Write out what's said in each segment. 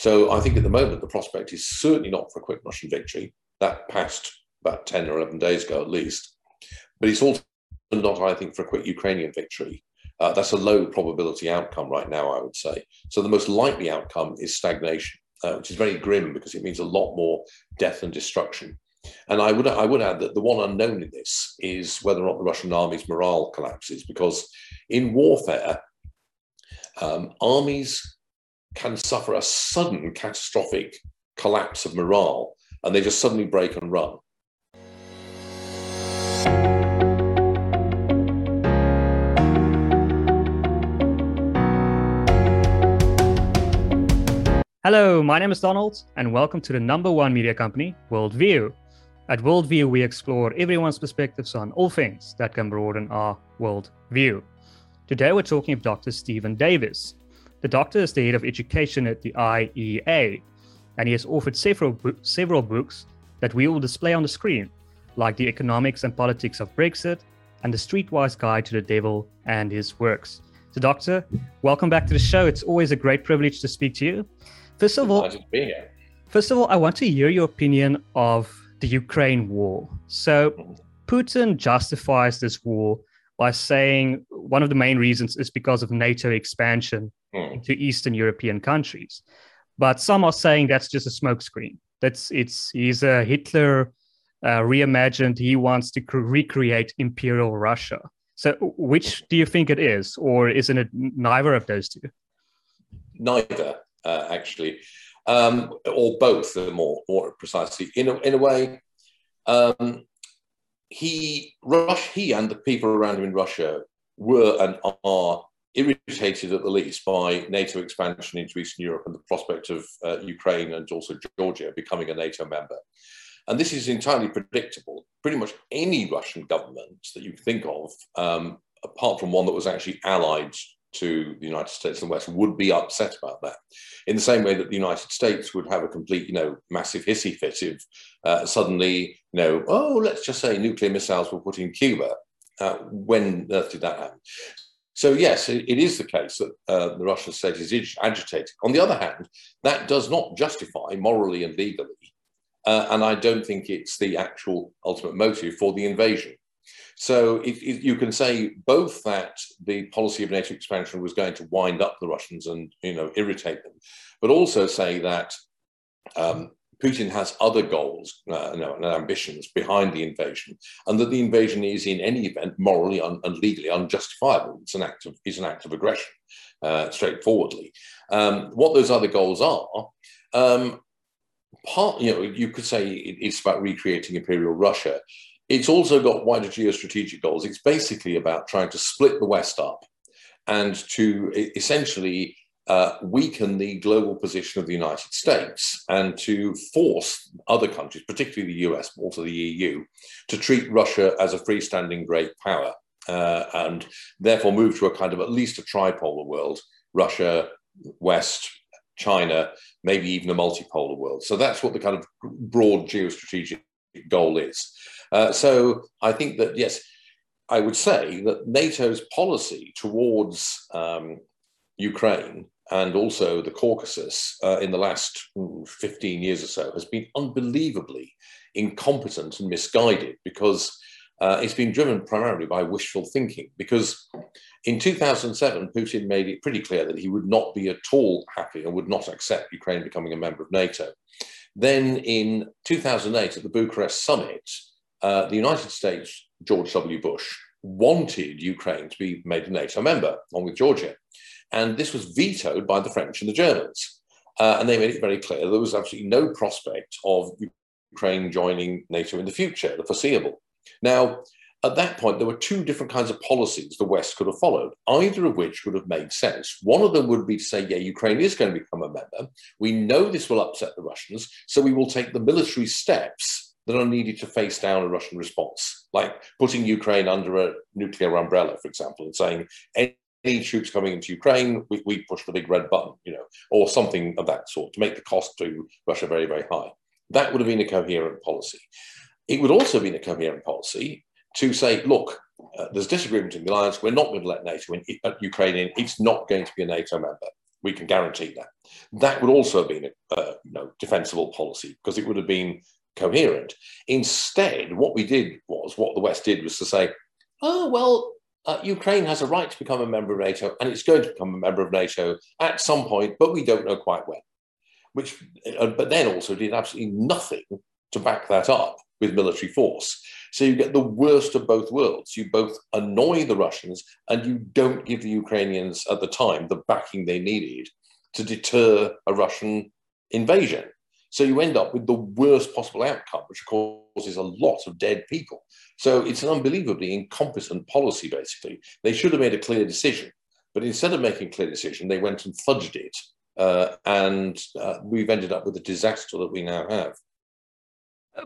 So I think at the moment, the prospect is certainly not for a quick Russian victory. That passed about 10 or 11 days ago, at least. But it's also not, I think, for a quick Ukrainian victory. That's a low probability outcome right now, I would say. So the most likely outcome is stagnation, which is very grim because it means a lot more death and destruction. And I would add that the one unknown in this is whether or not the Russian army's morale collapses, because in warfare, armies can suffer a sudden catastrophic collapse of morale, and they just suddenly break and run. Hello, my name is Donald, and welcome to the #1 media company, World View. At World View, we explore everyone's perspectives on all things that can broaden our world view. Today, we're talking of Dr. Stephen Davis. The doctor is the head of education at the IEA, and he has authored several books that we will display on the screen, like The Economics and Politics of Brexit and The Streetwise Guide to the Devil and His Works. So, Doctor, welcome back to the show. It's always a great privilege to speak to you. First of all, I want to hear your opinion of the Ukraine war. So Putin justifies this war by saying one of the main reasons is because of NATO expansion into Eastern European countries. But some are saying that's just a smokescreen. He's a Hitler reimagined. He wants to recreate Imperial Russia. So which do you think it is, or isn't it neither of those two? Neither. Actually, or both, more precisely. In a way, he and the people around him in Russia were and are irritated at the least by NATO expansion into Eastern Europe and the prospect of Ukraine and also Georgia becoming a NATO member. And this is entirely predictable. Pretty much any Russian government that you think of, apart from one that was actually allied to the United States and West, would be upset about that, in the same way that the United States would have a complete, massive hissy fit if suddenly, let's just say nuclear missiles were put in Cuba. When on earth did that happen? So yes, it is the case that the Russian state is agitated. On the other hand, that does not justify morally and legally, and I don't think it's the actual ultimate motive for the invasion. So you can say both that the policy of NATO expansion was going to wind up the Russians and, irritate them, but also say that Putin has other goals and ambitions behind the invasion, and that the invasion is in any event morally and legally unjustifiable. It's an act of aggression, straightforwardly. What those other goals are, you could say it's about recreating Imperial Russia. It's also got wider geostrategic goals. It's basically about trying to split the West up and to essentially weaken the global position of the United States and to force other countries, particularly the US, but also the EU, to treat Russia as a freestanding great power and therefore move to a kind of at least a tripolar world: Russia, West, China, maybe even a multipolar world. So that's what the kind of broad geostrategic goal is. So I think that, yes, I would say that NATO's policy towards Ukraine and also the Caucasus in the last 15 years or so has been unbelievably incompetent and misguided, because it's been driven primarily by wishful thinking. Because in 2007, Putin made it pretty clear that he would not be at all happy and would not accept Ukraine becoming a member of NATO. Then in 2008, at the Bucharest summit, the United States, George W. Bush, wanted Ukraine to be made a NATO member, along with Georgia. And this was vetoed by the French and the Germans. And they made it very clear there was absolutely no prospect of Ukraine joining NATO in the future, the foreseeable. Now, at that point, there were two different kinds of policies the West could have followed, either of which would have made sense. One of them would be to say, yeah, Ukraine is going to become a member. We know this will upset the Russians, so we will take the military steps that are needed to face down a Russian response, like putting Ukraine under a nuclear umbrella, for example, and saying any troops coming into Ukraine, we push the big red button, or something of that sort, to make the cost to Russia very, very high. That would have been a coherent policy. It would also have been a coherent policy to say, look, there's disagreement in the alliance, we're not going to let NATO in Ukraine in, it's not going to be a NATO member. We can guarantee that. That would also have been a defensible policy because it would have been coherent. Instead, what we did was, what the West did was to say, Ukraine has a right to become a member of NATO, and it's going to become a member of NATO at some point, but we don't know quite when. But then also did absolutely nothing to back that up with military force. So you get the worst of both worlds. You both annoy the Russians and you don't give the Ukrainians at the time the backing they needed to deter a Russian invasion. So you end up with the worst possible outcome, which causes a lot of dead people. So it's an unbelievably incompetent policy, basically. They should have made a clear decision, but instead of making a clear decision, they went and fudged it. And we've ended up with the disaster that we now have.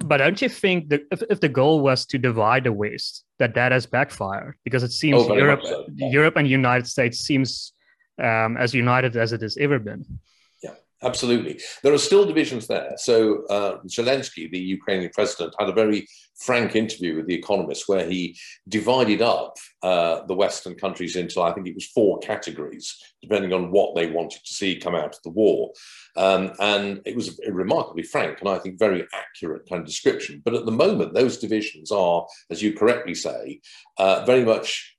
But don't you think that if the goal was to divide the West, that has backfired? Because it seems Europe and the United States seems as united as it has ever been. Yeah, absolutely. There are still divisions there. So Zelensky, the Ukrainian president, had a very frank interview with The Economist where he divided up the Western countries into, I think it was 4 categories, depending on what they wanted to see come out of the war. And it was a remarkably frank and I think very accurate kind of description. But at the moment, those divisions are, as you correctly say, very much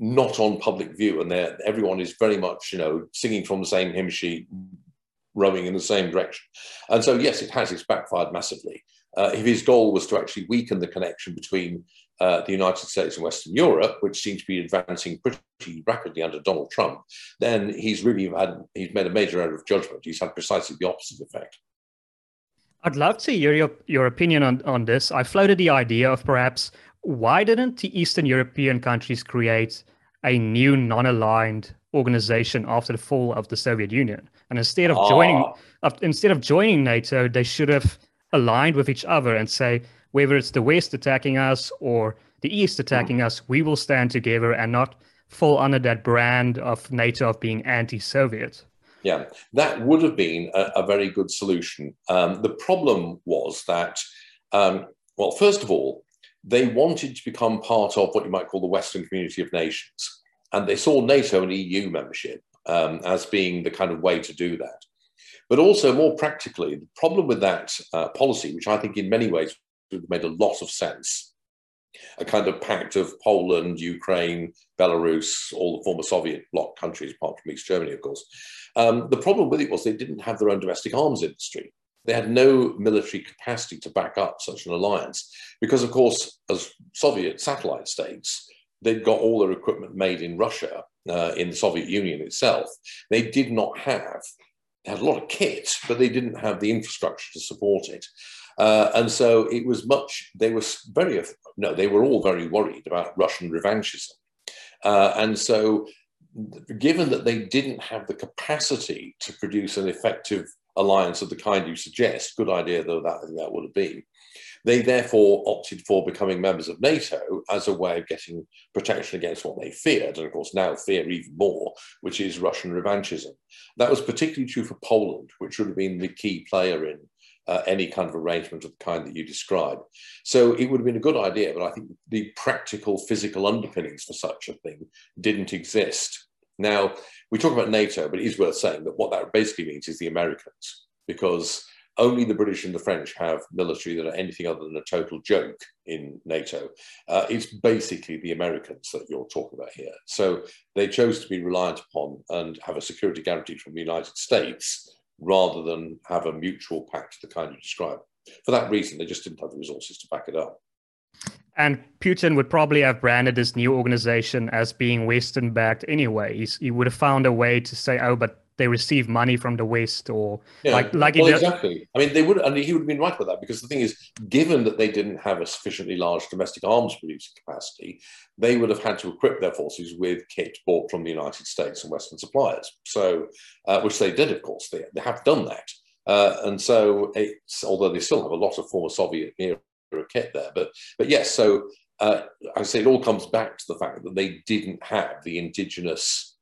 not on public view. And everyone is very much singing from the same hymn sheet, rowing in the same direction. And so, yes, it's backfired massively. If his goal was to actually weaken the connection between the United States and Western Europe, which seems to be advancing pretty rapidly under Donald Trump, then he's made a major error of judgment. He's had precisely the opposite effect. I'd love to hear your opinion on this. I floated the idea of perhaps why didn't the Eastern European countries create a new non-aligned organization after the fall of the Soviet Union, and instead of joining NATO, they should have aligned with each other and say, whether it's the West attacking us or the East attacking us, we will stand together and not fall under that brand of NATO of being anti-Soviet. Yeah, that would have been a very good solution. The problem was that, first of all, they wanted to become part of what you might call the Western Community of Nations. And they saw NATO and EU membership as being the kind of way to do that. But also, more practically, the problem with that policy, which I think in many ways would have made a lot of sense, a kind of pact of Poland, Ukraine, Belarus, all the former Soviet bloc countries, apart from East Germany, of course. The problem with it was they didn't have their own domestic arms industry. They had no military capacity to back up such an alliance because, of course, as Soviet satellite states, they'd got all their equipment made in Russia, in the Soviet Union itself. They did not have... They had a lot of kit, but they didn't have the infrastructure to support it. And so it was much, they were all very worried about Russian revanchism. And so given that they didn't have the capacity to produce an effective alliance of the kind you suggest, good idea though that would have been, they therefore opted for becoming members of NATO as a way of getting protection against what they feared, and of course now fear even more, which is Russian revanchism. That was particularly true for Poland, which would have been the key player in any kind of arrangement of the kind that you describe. So it would have been a good idea, but I think the practical physical underpinnings for such a thing didn't exist. Now, we talk about NATO, but it is worth saying that what that basically means is the Americans, because only the British and the French have military that are anything other than a total joke in NATO. It's basically the Americans that you're talking about here. So they chose to be reliant upon and have a security guarantee from the United States rather than have a mutual pact of the kind you describe. For that reason, they just didn't have the resources to back it up. And Putin would probably have branded this new organization as being Western-backed anyway. He would have found a way to say, but they receive money from the West, or exactly. I mean, they would, and he would have been right about that, because the thing is, given that they didn't have a sufficiently large domestic arms producing capacity, they would have had to equip their forces with kit bought from the United States and Western suppliers. So, which they did, of course, they have done that, and so although they still have a lot of former Soviet era kit there, but yes, so I say it all comes back to the fact that they didn't have the indigenous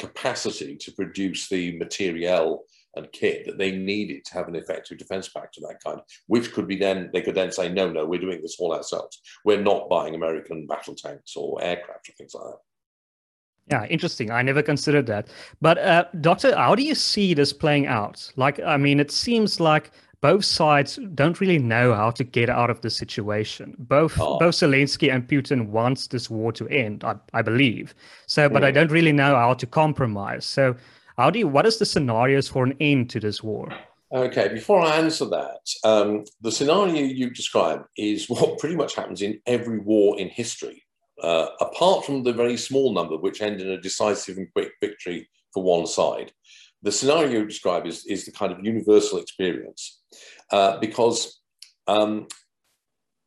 capacity to produce the materiel and kit that they needed to have an effective defense pact of that kind, which could be they could then say, no, we're doing this all ourselves. We're not buying American battle tanks or aircraft or things like that. Yeah, interesting. I never considered that. But Doctor, how do you see this playing out? Like, I mean, it seems like both sides don't really know how to get out of the situation. Both Zelensky and Putin wants this war to end, I believe. So, but I don't really know how to compromise. So, what is the scenarios for an end to this war? Okay, before I answer that, the scenario you describe is what pretty much happens in every war in history, apart from the very small number which end in a decisive and quick victory for one side. The scenario you describe is the kind of universal experience, because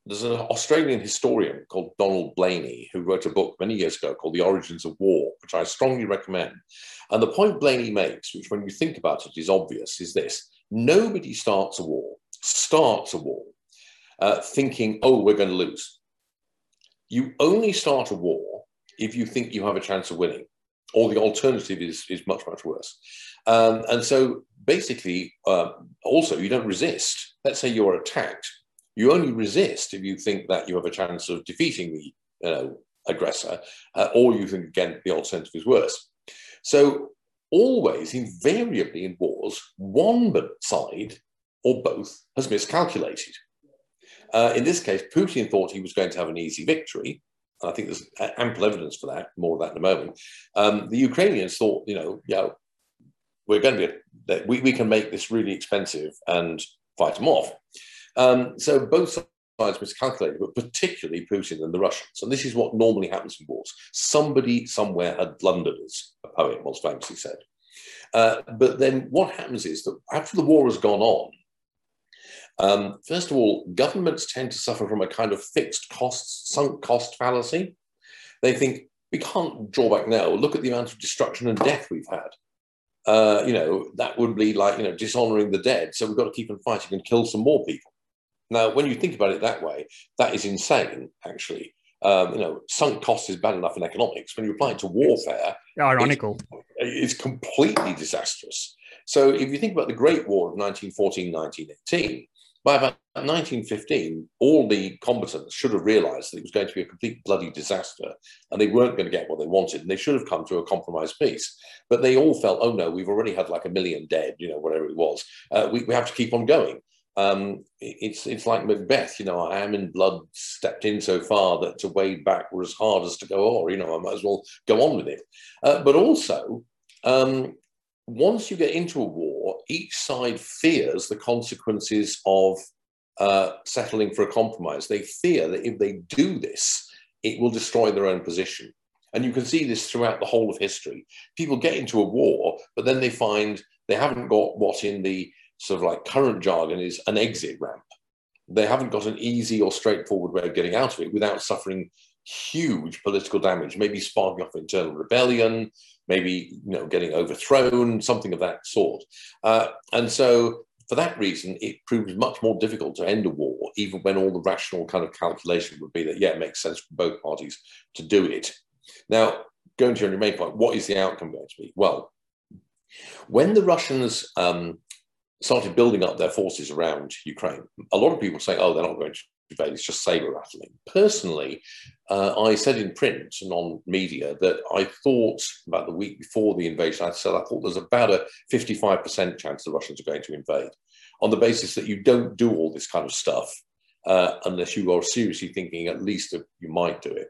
there's an Australian historian called Donald Blainey who wrote a book many years ago called The Origins of War, which I strongly recommend. And the point Blainey makes, which when you think about it is obvious, is this. Nobody starts a war, thinking, oh, we're going to lose. You only start a war if you think you have a chance of winning, or the alternative is much, much worse. And so basically, also, you don't resist. Let's say you're attacked. You only resist if you think that you have a chance of defeating the aggressor, or you think, again, the alternative is worse. So always, invariably in wars, one side or both has miscalculated. In this case, Putin thought he was going to have an easy victory. I think there's ample evidence for that, more of that in a moment. The Ukrainians thought, we're going to be, we can make this really expensive and fight them off. So both sides miscalculated, but particularly Putin and the Russians. And this is what normally happens in wars. Somebody somewhere had blundered, as a poet most famously said. But then what happens is that after the war has gone on, first of all, governments tend to suffer from a kind of fixed costs, sunk cost fallacy. They think, we can't draw back now. Look at the amount of destruction and death we've had. That would be like, dishonoring the dead. So we've got to keep on fighting and kill some more people. Now, when you think about it that way, that is insane, actually. Sunk cost is bad enough in economics. When you apply it to warfare, ironical. It's completely disastrous. So if you think about the Great War of 1914, 1918, by about 1915, all the combatants should have realized that it was going to be a complete bloody disaster and they weren't going to get what they wanted, and they should have come to a compromise peace. But they all felt, oh no, we've already had like 1 million dead, whatever it was. We have to keep on going. It's like Macbeth, I am in blood stepped in so far that to wade back were as hard as to go on, I might as well go on with it. But also, once you get into a war, each side fears the consequences of settling for a compromise. They fear that if they do this, it will destroy their own position. And you can see this throughout the whole of history. People get into a war, but then they find they haven't got what in the sort of like current jargon is an exit ramp. They haven't got an easy or straightforward way of getting out of it without suffering huge political damage, maybe sparking off internal rebellion, maybe getting overthrown, something of that sort. And so for that reason, it proves much more difficult to end a war, even when all the rational kind of calculation would be that, yeah, it makes sense for both parties to do it. Now, going to your main point, what is the outcome going to be? Well, when the Russians started building up their forces around Ukraine, a lot of people say, oh, they're not going to invade, it's just saber-rattling. Personally, I said in print and on media that I thought about the week before the invasion, I said I thought there's about a 55% chance the Russians are going to invade, on the basis that you don't do all this kind of stuff unless you are seriously thinking at least that you might do it.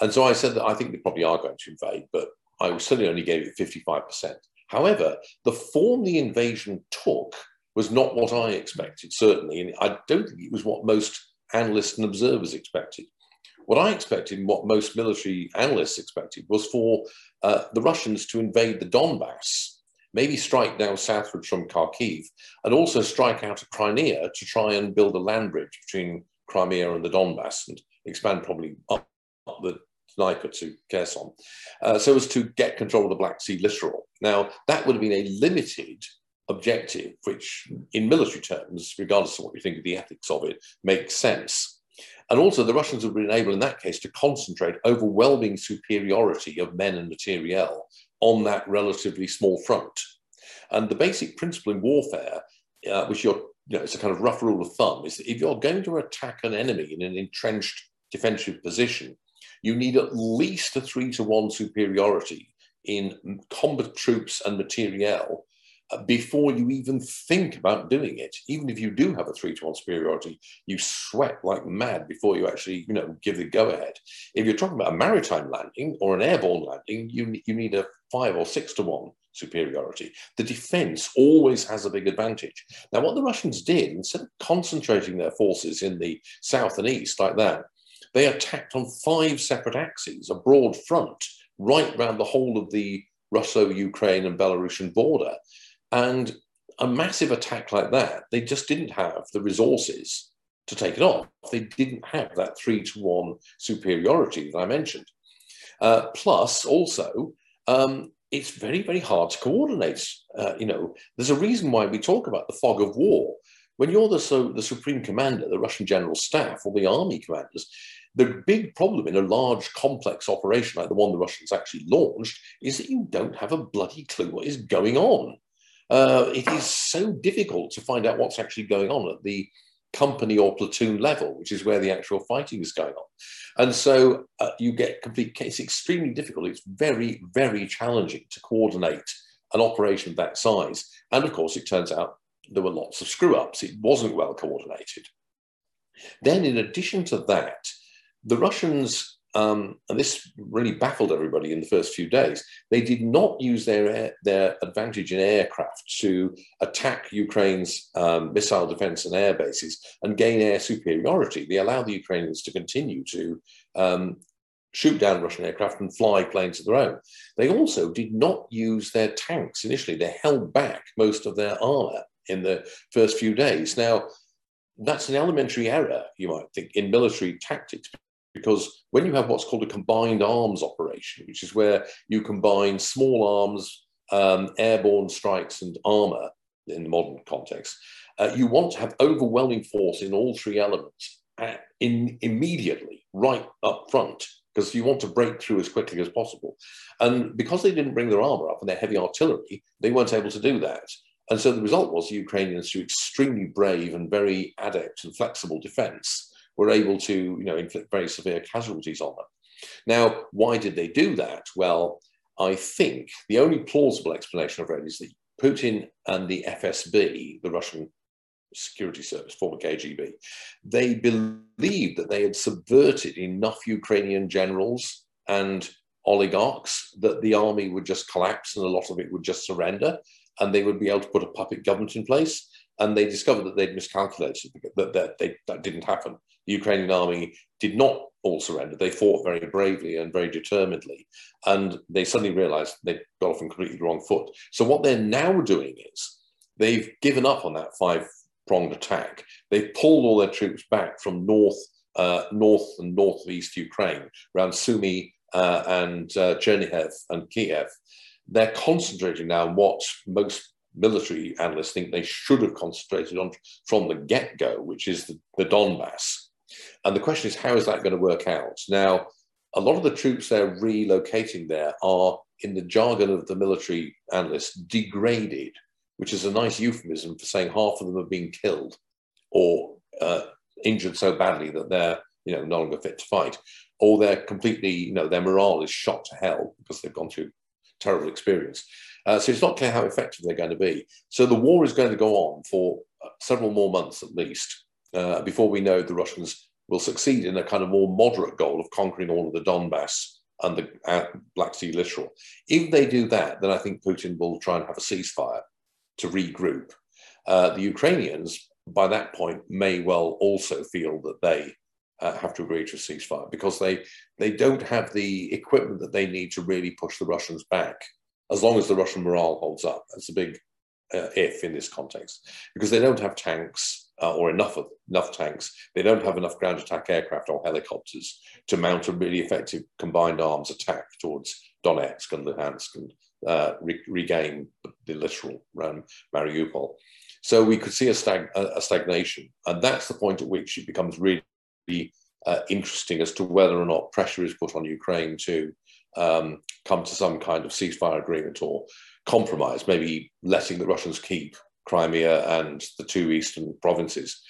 And so I said that I think they probably are going to invade, but I certainly only gave it 55%. However, the form the invasion took was not what I expected, certainly, and I don't think it was what most analysts and observers expected. What I expected and what most military analysts expected was for the Russians to invade the Donbass, maybe strike down southward from Kharkiv, and also strike out of Crimea to try and build a land bridge between Crimea and the Donbass and expand probably up the Dnieper to Kherson, so as to get control of the Black Sea littoral. Now, that would have been a limited objective, which in military terms, regardless of what you think of the ethics of it, makes sense. And also the Russians have been able in that case to concentrate overwhelming superiority of men and materiel on that relatively small front. And the basic principle in warfare, which it's a kind of rough rule of thumb, is that if you're going to attack an enemy in an entrenched defensive position, you need at least a 3-to-1 superiority in combat troops and materiel before you even think about doing it. Even if you do have a 3-to-1 superiority, you sweat like mad before you actually, you know, give the go-ahead. If you're talking about a maritime landing or an airborne landing, you need a 5- or 6-to-1 superiority. The defense always has a big advantage. Now, what the Russians did, instead of concentrating their forces in the south and east like that, they attacked on 5 separate axes, a broad front, right round the whole of the Russo-Ukraine and Belarusian border. And a massive attack like that, they just didn't have the resources to take it off. They didn't have that 3-to-1 superiority that I mentioned. Plus, also, it's very, very hard to coordinate. You know, there's a reason why we talk about the fog of war. When you're the supreme commander, the Russian general staff, or the army commanders, the big problem in a large, complex operation like the one the Russians actually launched is that you don't have a bloody clue what is going on. It is so difficult to find out what's actually going on at the company or platoon level, which is where the actual fighting is going on. And so you get complete case. It's extremely difficult. It's very, very challenging to coordinate an operation of that size. And of course, it turns out there were lots of screw-ups. It wasn't well coordinated. Then in addition to that, the Russians, and this really baffled everybody in the first few days, they did not use their advantage in aircraft to attack Ukraine's missile defense and air bases and gain air superiority. They allowed the Ukrainians to continue to shoot down Russian aircraft and fly planes of their own. They also did not use their tanks initially. They held back most of their armor in the first few days. Now, that's an elementary error, you might think, in military tactics, because when you have what's called a combined arms operation, which is where you combine small arms, airborne strikes and armor in the modern context, you want to have overwhelming force in all 3 elements immediately, right up front, because you want to break through as quickly as possible. And because they didn't bring their armor up and their heavy artillery, they weren't able to do that. And so the result was the Ukrainians, through extremely brave and very adept and flexible defense, were able to, you know, inflict very severe casualties on them. Now, why did they do that? Well, I think the only plausible explanation I've read is that Putin and the FSB, the Russian Security Service, former KGB, they believed that they had subverted enough Ukrainian generals and oligarchs that the army would just collapse and a lot of it would just surrender, and they would be able to put a puppet government in place. And they discovered that they'd miscalculated, that didn't happen. The Ukrainian army did not all surrender. They fought very bravely and very determinedly. And they suddenly realized they'd got off on completely the wrong foot. So what they're now doing is they've given up on that 5-pronged attack. They've pulled all their troops back from north and northeast Ukraine, around Sumy and Chernihiv and Kiev. They're concentrating now on what most military analysts think they should have concentrated on from the get-go, which is the Donbass. And the question is, how is that going to work out? Now, a lot of the troops they're relocating there are, in the jargon of the military analysts, degraded, which is a nice euphemism for saying half of them have been killed or injured so badly that they're, you know, no longer fit to fight, or they're completely, you know, their morale is shot to hell because they've gone through terrible experience. So it's not clear how effective they're going to be. So the war is going to go on for several more months at least before we know the Russians will succeed in a kind of more moderate goal of conquering all of the Donbass and the Black Sea littoral. If they do that, then I think Putin will try and have a ceasefire to regroup. The Ukrainians, by that point, may well also feel that they have to agree to a ceasefire, because they don't have the equipment that they need to really push the Russians back, as long as the Russian morale holds up. That's a big if in this context, because they don't have tanks or enough tanks. They don't have enough ground attack aircraft or helicopters to mount a really effective combined arms attack towards Donetsk and Luhansk and regain the littoral around Mariupol. So we could see a stagnation. And that's the point at which it becomes really interesting as to whether or not pressure is put on Ukraine to come to some kind of ceasefire agreement or compromise, maybe letting the Russians keep Crimea and the 2 eastern provinces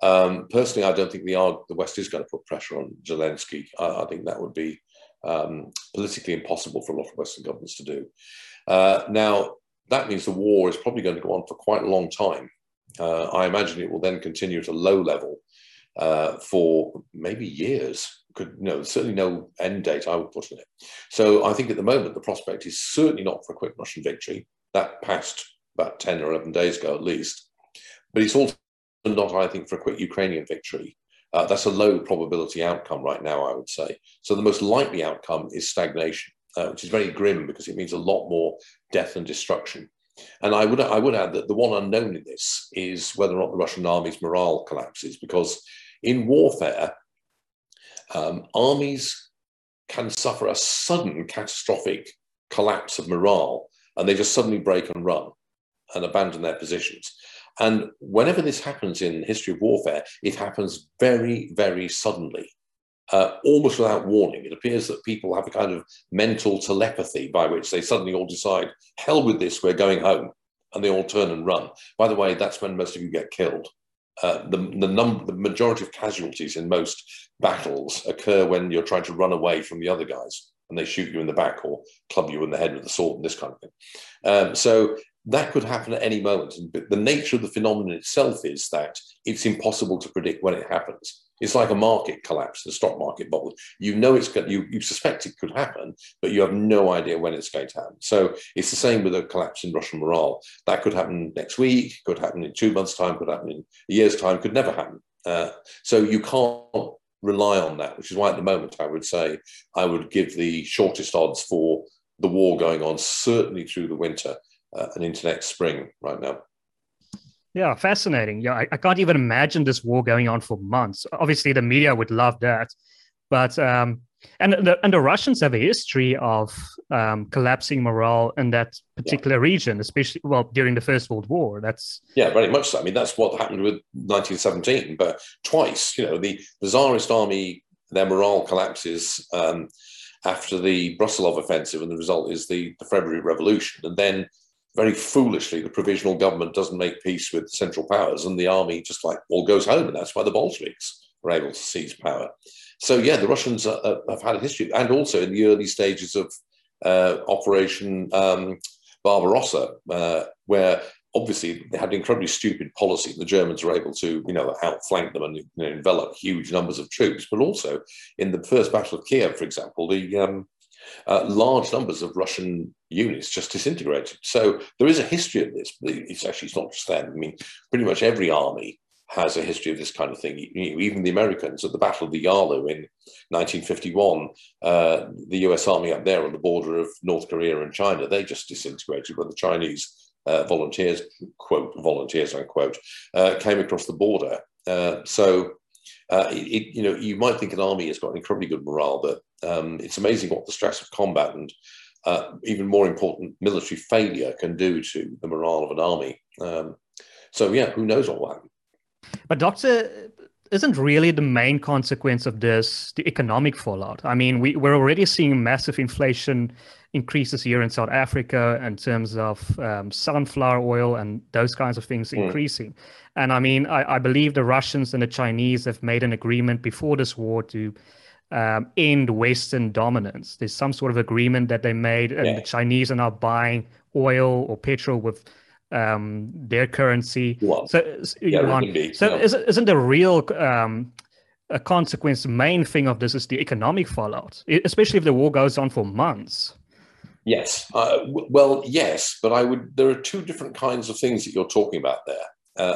Personally, I don't think the West is going to put pressure on Zelensky. I think that would be politically impossible for a lot of Western governments to do. Now, that means the war is probably going to go on for quite a long time. I imagine it will then continue at a low level for maybe years. Certainly no end date I would put on it. So I think at the moment, the prospect is certainly not for a quick Russian victory. That passed about 10 or 11 days ago at least. But it's also not, I think, for a quick Ukrainian victory. That's a low probability outcome right now, I would say. So the most likely outcome is stagnation, which is very grim because it means a lot more death and destruction. And I would add that the one unknown in this is whether or not the Russian army's morale collapses, because in warfare, armies can suffer a sudden catastrophic collapse of morale, and they just suddenly break and run and abandon their positions. And whenever this happens in the history of warfare, it happens very, very suddenly, almost without warning. It appears that people have a kind of mental telepathy by which they suddenly all decide, hell with this, we're going home, and they all turn and run. By the way, that's when most of you get killed. The majority of casualties in most battles occur when you're trying to run away from the other guys, and they shoot you in the back or club you in the head with a sword and this kind of thing. So that could happen at any moment. And the nature of the phenomenon itself is that it's impossible to predict when it happens. It's like a market collapse, the stock market bubble. You know you suspect it could happen, but you have no idea when it's going to happen. So it's the same with a collapse in Russian morale. That could happen next week, could happen in 2 months' time, could happen in a year's time, could never happen. So you can't rely on that, which is why at the moment I would say I would give the shortest odds for the war going on, certainly through the winter and into next spring right now. Yeah, fascinating. Yeah, I can't even imagine this war going on for months. Obviously, the media would love that, but and the Russians have a history of collapsing morale in that particular region, especially during the First World War. Yeah, very much so. I mean, that's what happened with 1917, but twice. The Tsarist army, their morale collapses after the Brusilov offensive, and the result is the February Revolution, and then, very foolishly, the provisional government doesn't make peace with the central powers, and the army just all goes home, and that's why the Bolsheviks were able to seize power. So yeah, the Russians have had a history, and also in the early stages of Operation Barbarossa, where obviously they had an incredibly stupid policy. The Germans were able to, outflank them and envelop huge numbers of troops, but also in the First Battle of Kiev, for example, the large numbers of Russian units just disintegrated. So there is a history of this. It's not just them. I mean, pretty much every army has a history of this kind of thing. Even the Americans at the Battle of the Yalu in 1951, the US Army up there on the border of North Korea and China, they just disintegrated when the Chinese volunteers, quote, volunteers, unquote, came across the border. So you might think an army has got an incredibly good morale, but it's amazing what the stress of combat and even more important, military failure can do to the morale of an army. So who knows all that? But Doctor, isn't really the main consequence of this the economic fallout? I mean, we're already seeing massive inflation increases here in South Africa in terms of sunflower oil and those kinds of things increasing. And I mean, I believe the Russians and the Chinese have made an agreement before this war to end Western dominance. There's some sort of agreement that they made, and the Chinese are now buying oil or petrol with their currency. Isn't the real consequence, the main thing of this is the economic fallout, especially if the war goes on for months? Yes. Yes, but there are two different kinds of things that you're talking about there,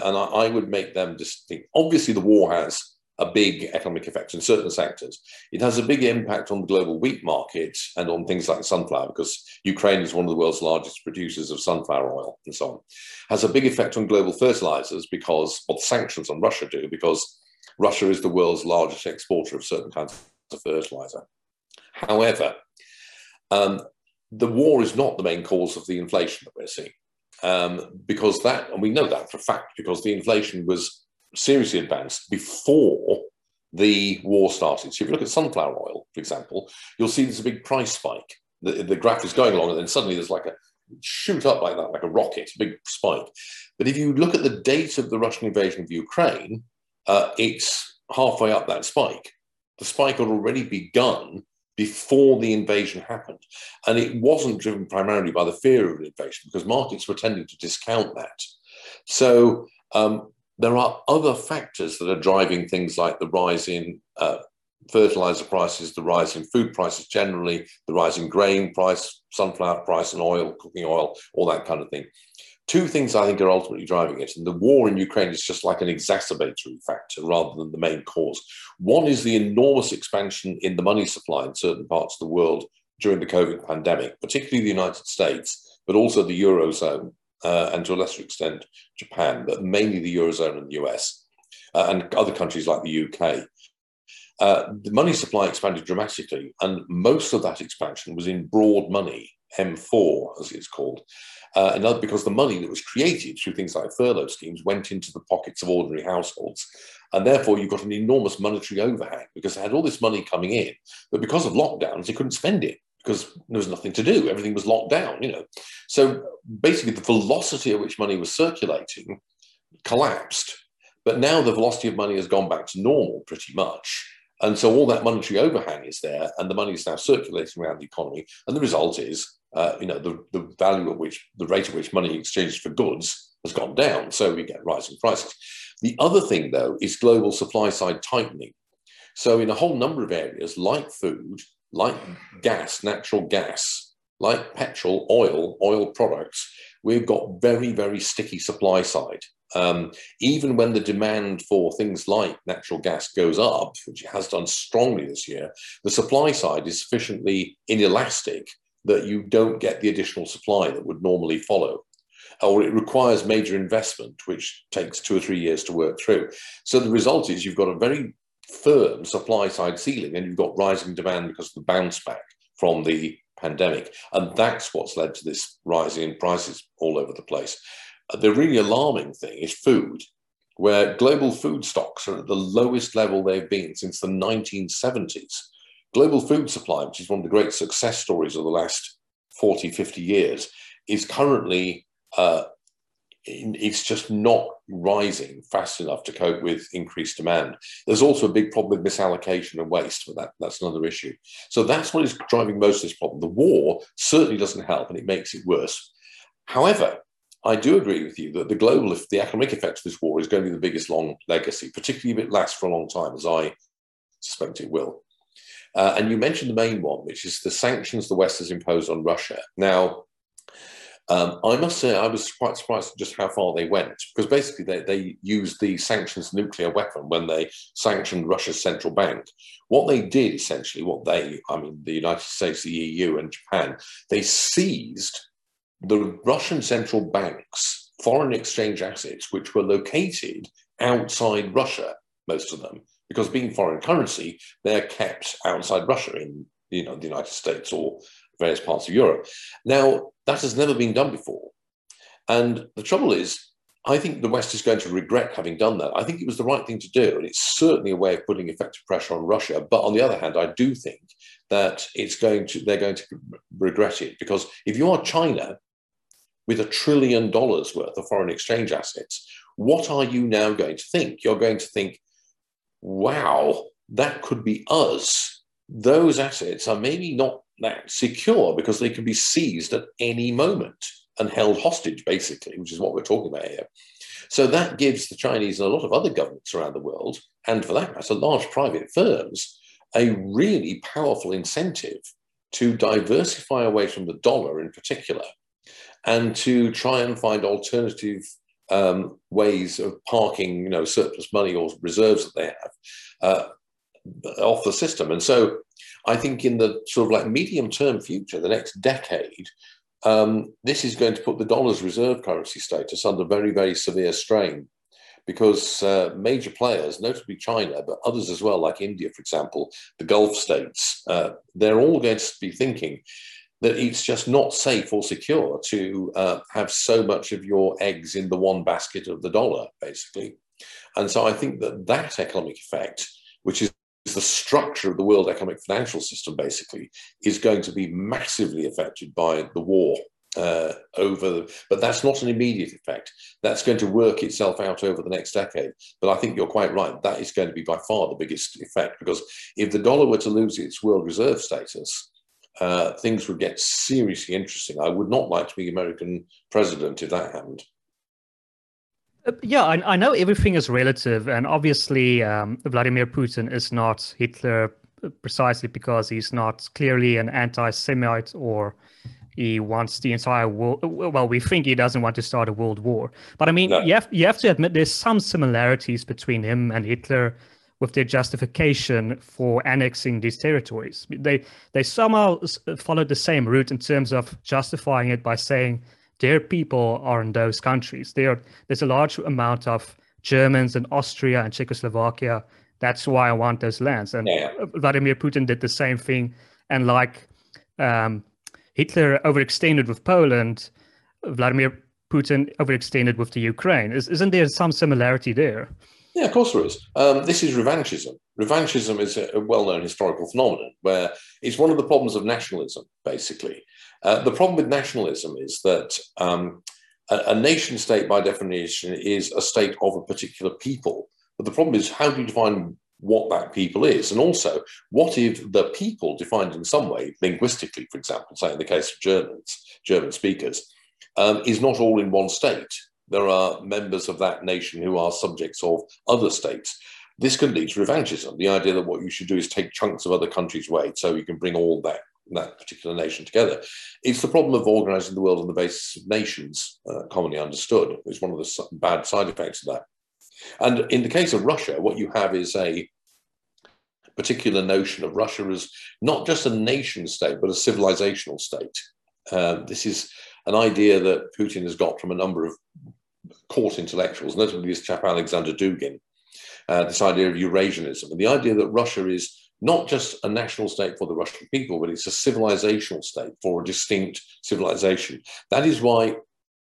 and I would make them distinct. Obviously, the war has a big economic effect in certain sectors. It has a big impact on the global wheat market and on things like sunflower, because Ukraine is one of the world's largest producers of sunflower oil and so on. Has a big effect on global fertilizers because what sanctions on Russia do, because Russia is the world's largest exporter of certain kinds of fertilizer. However, the war is not the main cause of the inflation that we're seeing, because that, and we know that for a fact, because the inflation was seriously advanced before the war started. So if you look at sunflower oil, for example, you'll see there's a big price spike. The graph is going along, and then suddenly there's like a shoot up like that, like a rocket, a big spike. But if you look at the date of the Russian invasion of Ukraine, it's halfway up that spike. The spike had already begun before the invasion happened. And it wasn't driven primarily by the fear of an invasion, because markets were tending to discount that. So there are other factors that are driving things like the rise in fertilizer prices, the rise in food prices generally, the rise in grain price, sunflower price and oil, cooking oil, all that kind of thing. Two things I think are ultimately driving it, and the war in Ukraine is just like an exacerbatory factor rather than the main cause. One is the enormous expansion in the money supply in certain parts of the world during the COVID pandemic, particularly the United States, but also the Eurozone and to a lesser extent Japan, but mainly the Eurozone and the US and other countries like the UK. The money supply expanded dramatically, and most of that expansion was in broad money, M4 as it's called. And because the money that was created through things like furlough schemes went into the pockets of ordinary households. And therefore, you've got an enormous monetary overhang because they had all this money coming in. But because of lockdowns, they couldn't spend it because there was nothing to do. Everything was locked down, you know. So basically, the velocity at which money was circulating collapsed. But now the velocity of money has gone back to normal pretty much. And so all that monetary overhang is there, and the money is now circulating around the economy. And the result is, the value at which, the rate at which money exchanged for goods has gone down. So we get rising prices. The other thing, though, is global supply side tightening. So in a whole number of areas, like food, like gas, natural gas, like petrol, oil products, we've got very, very sticky supply side. Even when the demand for things like natural gas goes up, which it has done strongly this year, the supply side is sufficiently inelastic that you don't get the additional supply that would normally follow, or it requires major investment, which takes 2 or 3 years to work through. So the result is you've got a very firm supply side ceiling, and you've got rising demand because of the bounce back from the pandemic. And that's what's led to this rise in prices all over the place. The really alarming thing is food, where global food stocks are at the lowest level they've been since the 1970s. Global food supply, which is one of the great success stories of the last 40, 50 years, is currently, it's just not rising fast enough to cope with increased demand. There's also a big problem with misallocation and waste, but that's another issue. So that's what is driving most of this problem. The war certainly doesn't help, and it makes it worse. However, I do agree with you that the economic effect of this war is going to be the biggest long legacy, particularly if it lasts for a long time, as I suspect it will. And you mentioned the main one, which is the sanctions the West has imposed on Russia. Now, I must say I was quite surprised at just how far they went, because basically they used the sanctions nuclear weapon when they sanctioned Russia's central bank. What they did, essentially, the United States, the EU and Japan, they seized the Russian central bank's foreign exchange assets, which were located outside Russia, most of them. Because being foreign currency, they're kept outside Russia in the United States or various parts of Europe. Now, that has never been done before. And the trouble is, I think the West is going to regret having done that. I think it was the right thing to do. And it's certainly a way of putting effective pressure on Russia. But on the other hand, I do think that they're going to regret it. Because if you are China with $1 trillion worth of foreign exchange assets, what are you now going to think? You're going to think, wow, that could be us. Those assets are maybe not that secure because they can be seized at any moment and held hostage, basically, which is what we're talking about here. So that gives the Chinese and a lot of other governments around the world, and for that matter, large private firms, a really powerful incentive to diversify away from the dollar in particular, and to try and find alternative ways of parking, surplus money or reserves that they have off the system. And so I think in the sort of like medium term future, the next decade, this is going to put the dollar's reserve currency status under very, very severe strain, because major players, notably China, but others as well, like India, for example, the Gulf states, they're all going to be thinking that it's just not safe or secure to have so much of your eggs in the one basket of the dollar, basically. And so I think that economic effect, which is the structure of the world economic financial system, basically, is going to be massively affected by the war. But that's not an immediate effect. That's going to work itself out over the next decade. But I think you're quite right. That is going to be by far the biggest effect, because if the dollar were to lose its world reserve status, things would get seriously interesting. I would not like to be American president if that happened. Yeah, I know everything is relative. And obviously, Vladimir Putin is not Hitler precisely because he's not clearly an anti-Semite, or he wants the entire world. Well, we think he doesn't want to start a world war. But I mean, no. you have to admit there's some similarities between him and Hitler with their justification for annexing these territories. They somehow followed the same route in terms of justifying it by saying their people are in those countries. There's a large amount of Germans in Austria and Czechoslovakia. That's why I want those lands. And yeah. Vladimir Putin did the same thing. And like Hitler overextended with Poland, Vladimir Putin overextended with the Ukraine. Isn't there some similarity there? Yeah, of course there is. This is revanchism. Revanchism is a well-known historical phenomenon where it's one of the problems of nationalism, basically. The problem with nationalism is that a nation state, by definition, is a state of a particular people. But the problem is, how do you define what that people is? And also, what if the people defined in some way, linguistically, for example, say in the case of Germans, German speakers, is not all in one state? There are members of that nation who are subjects of other states. This can lead to revanchism, the idea that what you should do is take chunks of other countries' weight so you can bring all that particular nation together. It's the problem of organising the world on the basis of nations, commonly understood. It's one of the bad side effects of that. And in the case of Russia, what you have is a particular notion of Russia as not just a nation state, but a civilizational state. This is an idea that Putin has got from a number of court intellectuals, notably this chap Alexander Dugin, this idea of Eurasianism, and the idea that Russia is not just a national state for the Russian people, but it's a civilizational state for a distinct civilization. That is why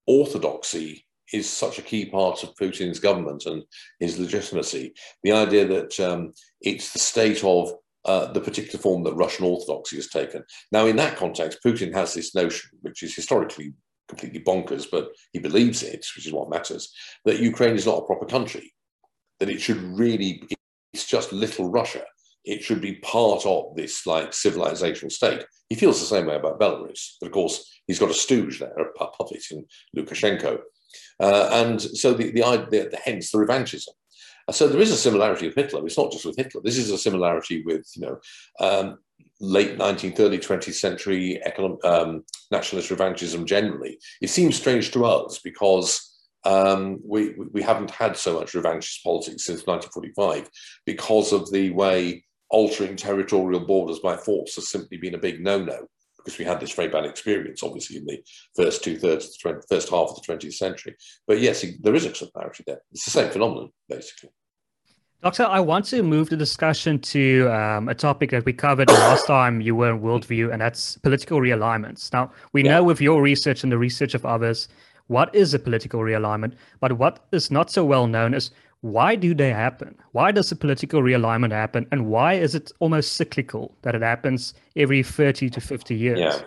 orthodoxy is such a key part of Putin's government and his legitimacy. The idea that it's the state of the particular form that Russian orthodoxy has taken. Now, in that context, Putin has this notion, which is historically completely bonkers, but he believes it, which is what matters, that Ukraine is not a proper country, that it should really, it's just little Russia. It should be part of this like civilizational state. He feels the same way about Belarus, but of course, he's got a stooge there, a puppet in Lukashenko. And so hence the revanchism. So there is a similarity with Hitler. It's not just with Hitler. This is a similarity with late 19th, early 20th century nationalist revanchism generally. It seems strange to us because we haven't had so much revanchist politics since 1945 because of the way altering territorial borders by force has simply been a big no-no, because we had this very bad experience, obviously, in the first two-thirds, first half of the 20th century. But yes, there is a similarity there. It's the same phenomenon, basically. Doctor, I want to move the discussion to a topic that we covered last time you were in Worldview, and that's political realignments. Now, we know with your research and the research of others, what is a political realignment? But what is not so well known is, why do they happen? Why does a political realignment happen? And why is it almost cyclical that it happens every 30 to 50 years? Yeah.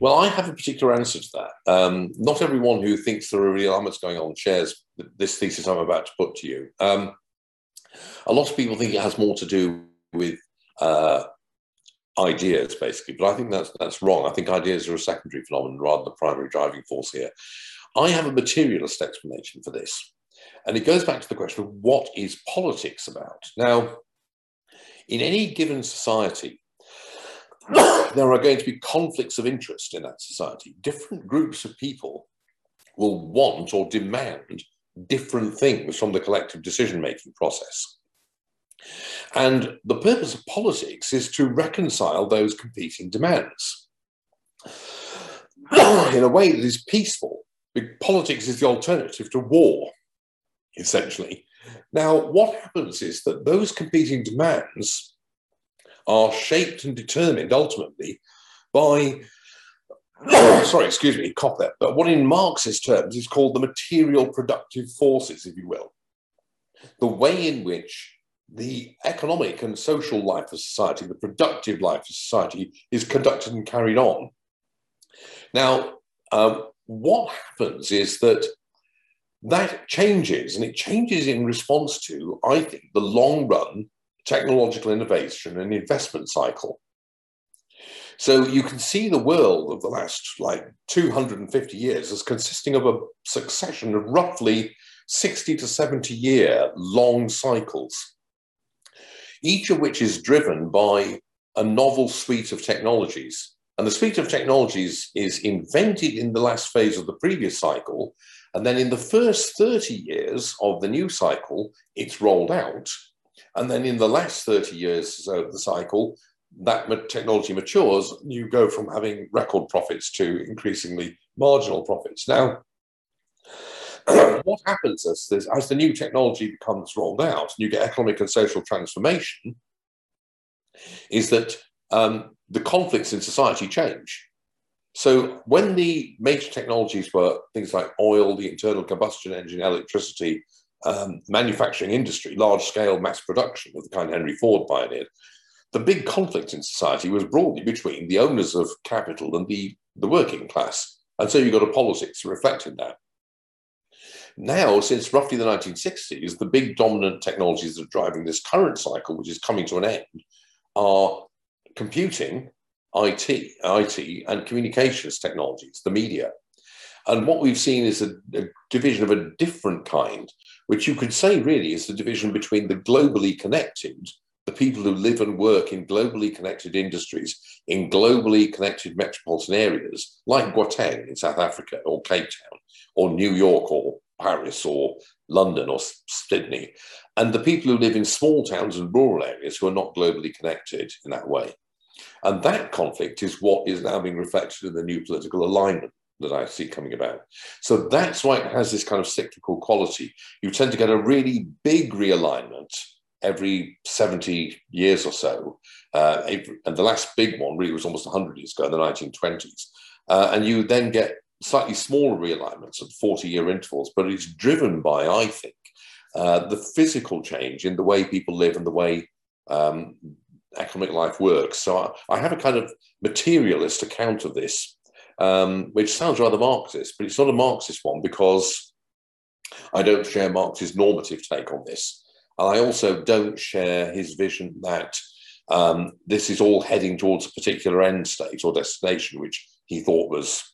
Well, I have a particular answer to that. Not everyone who thinks there are realignments going on shares this thesis I'm about to put to you. A lot of people think it has more to do with ideas, basically. But I think that's wrong. I think ideas are a secondary phenomenon rather than the primary driving force here. I have a materialist explanation for this. And it goes back to the question of what is politics about? Now, in any given society, there are going to be conflicts of interest in that society. Different groups of people will want or demand different things from the collective decision-making process. And the purpose of politics is to reconcile those competing demands in a way that is peaceful. Politics is the alternative to war, essentially. Now, what happens is that those competing demands are shaped and determined ultimately by, but what in Marxist terms is called the material productive forces, if you will. The way in which the economic and social life of society, the productive life of society, is conducted and carried on. Now, What happens is that changes, and it changes in response to, I think, the long-run technological innovation and investment cycle. So you can see the world of the last, 250 years as consisting of a succession of roughly 60 to 70-year long cycles, each of which is driven by a novel suite of technologies. And the suite of technologies is invented in the last phase of the previous cycle, and then in the first 30 years of the new cycle, it's rolled out. And then in the last 30 years of the cycle, that technology matures, and you go from having record profits to increasingly marginal profits. Now, what happens is, as the new technology becomes rolled out, and you get economic and social transformation, is that the conflicts in society change. So when the major technologies were things like oil, the internal combustion engine, electricity, manufacturing industry, large-scale mass production of the kind Henry Ford pioneered, the big conflict in society was broadly between the owners of capital and the working class. And so you've got a politics reflecting that. Now, since roughly the 1960s, the big dominant technologies that are driving this current cycle, which is coming to an end, are computing, IT and communications technologies, the media. And what we've seen is a division of a different kind, which you could say really is the division between the globally connected, the people who live and work in globally connected industries, in globally connected metropolitan areas, like Gauteng in South Africa, or Cape Town, or New York, or Paris, or London, or Sydney, and the people who live in small towns and rural areas who are not globally connected in that way. And that conflict is what is now being reflected in the new political alignment that I see coming about. So that's why it has this kind of cyclical quality. You tend to get a really big realignment every 70 years or so. And the last big one really was almost 100 years ago, in the 1920s. And you then get slightly smaller realignments at 40-year intervals, but it's driven by, I think, the physical change in the way people live and the way economic life works. So I have a kind of materialist account of this, which sounds rather Marxist, but it's not a Marxist one because I don't share Marx's normative take on this. And I also don't share his vision that this is all heading towards a particular end state or destination, which he thought was,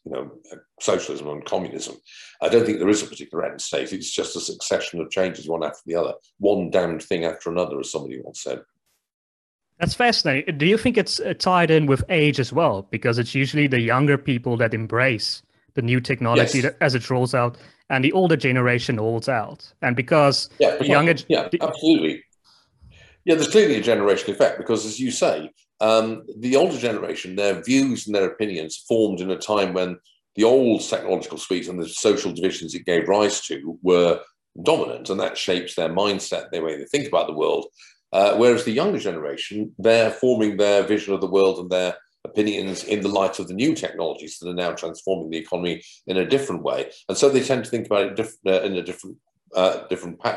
socialism and communism. I don't think there is a particular end state. It's just a succession of changes, one after the other, one damned thing after another, as somebody once said. That's fascinating. Do you think it's tied in with age as well? Because it's usually the younger people that embrace the new technology as it rolls out, and the older generation holds out. And because absolutely. Yeah, there's clearly a generational effect because, as you say, the older generation, their views and their opinions formed in a time when the old technological suite and the social divisions it gave rise to were dominant, and that shapes their mindset, their way they think about the world. Whereas the younger generation, they're forming their vision of the world and their opinions in the light of the new technologies that are now transforming the economy in a different way. And so they tend to think about it in a different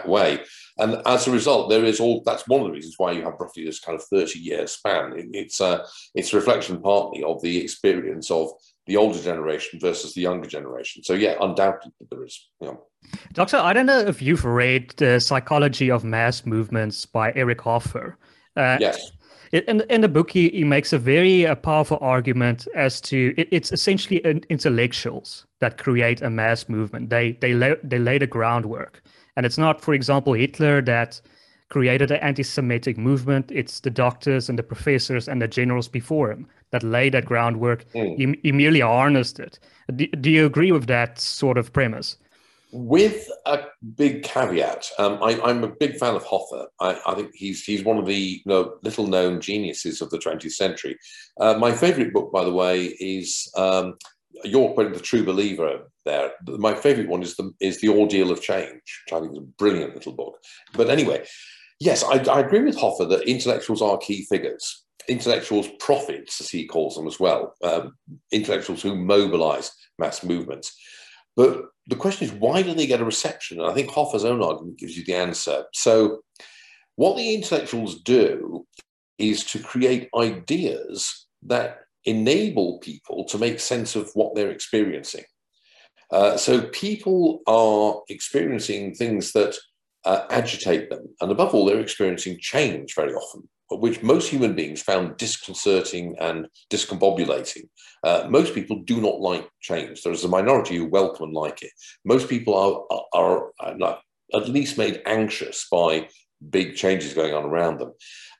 way. And as a result, that's one of the reasons why you have roughly this kind of 30-year span. It's a reflection partly of the experience of the older generation versus the younger generation. So yeah, undoubtedly there is. Doctor, I don't know if you've read The Psychology of Mass Movements by Eric Hoffer. Yes. In the book, he makes a very powerful argument as to it's essentially intellectuals that create a mass movement. They lay the groundwork. And it's not, for example, Hitler that created the anti-Semitic movement. It's the doctors and the professors and the generals before him that laid that groundwork. He merely harnessed it. Do you agree with that sort of premise? With a big caveat. I'm a big fan of Hoffer. I think he's one of the little-known geniuses of the 20th century. My favourite book, by the way, is you're putting The True Believer there. My favourite one is The Ordeal of Change, which I think is a brilliant little book. But anyway, yes, I agree with Hoffer that intellectuals are key figures. Intellectuals prophets, as he calls them as well. Intellectuals who mobilise mass movements. But the question is, why do they get a reception? And I think Hoffer's own argument gives you the answer. So what the intellectuals do is to create ideas that enable people to make sense of what they're experiencing. So people are experiencing things that agitate them. And above all, they're experiencing change very often, which most human beings found disconcerting and discombobulating. Most people do not like change. There is a minority who welcome and like it. Most people are at least made anxious by big changes going on around them.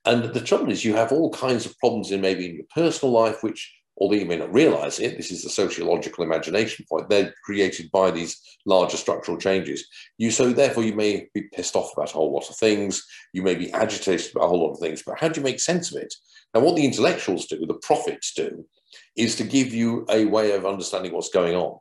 And the trouble is you have all kinds of problems in maybe in your personal life, which, although you may not realize it, this is the sociological imagination point, they're created by these larger structural changes. So therefore you may be pissed off about a whole lot of things, you may be agitated about a whole lot of things, but how do you make sense of it? Now what the intellectuals do, the prophets do, is to give you a way of understanding what's going on.